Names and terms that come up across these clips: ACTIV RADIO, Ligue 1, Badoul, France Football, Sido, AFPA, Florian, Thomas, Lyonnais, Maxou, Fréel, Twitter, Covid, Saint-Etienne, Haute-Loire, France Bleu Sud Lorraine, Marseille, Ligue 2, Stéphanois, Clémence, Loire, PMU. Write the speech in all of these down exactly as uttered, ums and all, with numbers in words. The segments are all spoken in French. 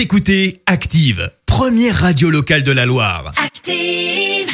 Vous écoutez Active, première radio locale de la Loire. Active.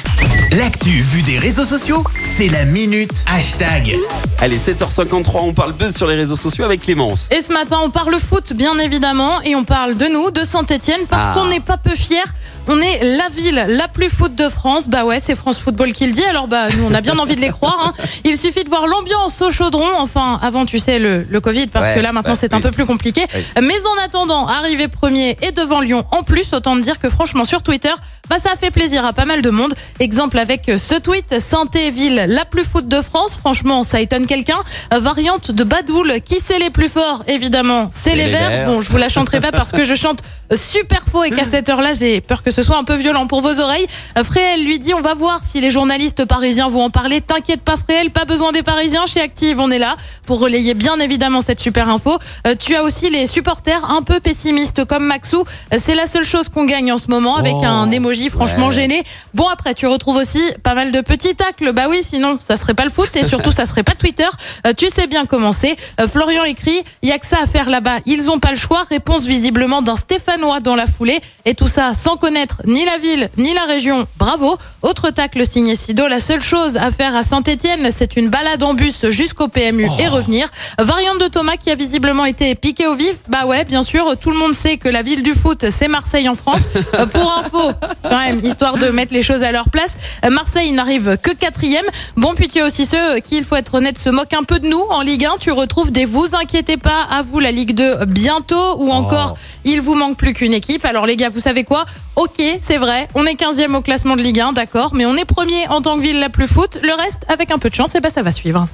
L'actu vue des réseaux sociaux, c'est la minute hashtag. Allez, sept heures cinquante-trois, on parle buzz sur les réseaux sociaux avec Clémence. Et ce matin, on parle foot, bien évidemment, et on parle de nous, de Saint-Etienne, parce ah. qu'on n'est pas peu fiers. On est la ville la plus foot de France. Bah ouais, c'est France Football qui le dit. Alors bah, nous, on a bien envie de les croire. Hein. Il suffit de voir l'ambiance au chaudron. Enfin, avant, tu sais, le, le Covid, parce ouais, que là, maintenant, bah, c'est oui. un peu plus compliqué. Oui. Mais en attendant, arrivé premier et devant Lyon en plus, autant te dire que franchement, sur Twitter, bah, ça a fait plaisir à pas mal de monde. Exemple avec ce tweet, Saint-Etienne, ville la plus foot de France. Franchement, ça étonne quelqu'un. Variante de Badoul, qui c'est les plus forts? Évidemment, c'est, c'est les, les verts. verts. Bon, je vous la chanterai pas parce que je chante super faux et qu'à cette heure-là, j'ai peur que ce soit un peu violent pour vos oreilles. Fréel lui dit, on va voir si les journalistes parisiens vont en parler. T'inquiète pas Fréel, pas besoin des parisiens, chez Active on est là pour relayer bien évidemment cette super info. euh, Tu as aussi les supporters un peu pessimistes comme Maxou. euh, C'est la seule chose qu'on gagne en ce moment, avec oh, un emoji franchement ouais. gêné. Bon, après tu retrouves aussi pas mal de petits tacles. Bah oui, sinon ça serait pas le foot. Et surtout ça serait pas Twitter. euh, Tu sais bien comment c'est. euh, Florian écrit, y a que ça à faire là-bas, ils ont pas le choix. Réponse visiblement d'un Stéphanois dans la foulée. Et tout ça sans connaître ni la ville, ni la région. Bravo. Autre tacle signé Sido. La seule chose à faire à Saint-Etienne, c'est une balade en bus jusqu'au P M U oh. et revenir. Variante de Thomas qui a visiblement été piqué au vif. Bah ouais, bien sûr, tout le monde sait que la ville du foot, c'est Marseille en France. euh, pour info, quand même, histoire de mettre les choses à leur place. Euh, Marseille n'arrive que quatrième. Bon, puis tu as aussi ceux qui, il faut être honnête, se moquent un peu de nous. En Ligue un, tu retrouves des vous inquiétez pas, à vous la Ligue deux bientôt, ou encore oh. il vous manque plus qu'une équipe. Alors les gars, vous savez quoi? Ok, c'est vrai, on est quinzième au classement de Ligue un, d'accord, mais on est premier en tant que ville la plus foot. Le reste, avec un peu de chance, et eh ben ça va suivre.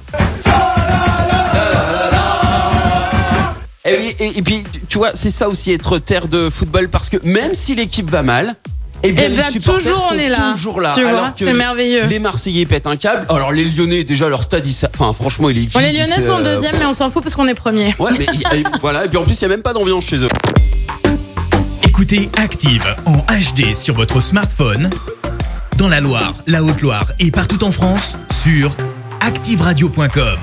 Et, oui, et, et puis, tu vois, c'est ça aussi être terre de football, parce que même si l'équipe va mal, eh bien, et bien les supporters toujours sont on est là. Toujours là. Tu alors vois, que c'est merveilleux. Les Marseillais pètent un câble. Alors les Lyonnais, déjà leur stade, il, enfin franchement, il est vide. Bon, les Lyonnais sont euh... deuxième, mais on s'en fout parce qu'on est premier. Ouais, mais et, voilà. Et puis en plus, il y a même pas d'ambiance chez eux. Écoutez Active en H D sur votre smartphone, dans la Loire, la Haute-Loire et partout en France, sur active radio point com.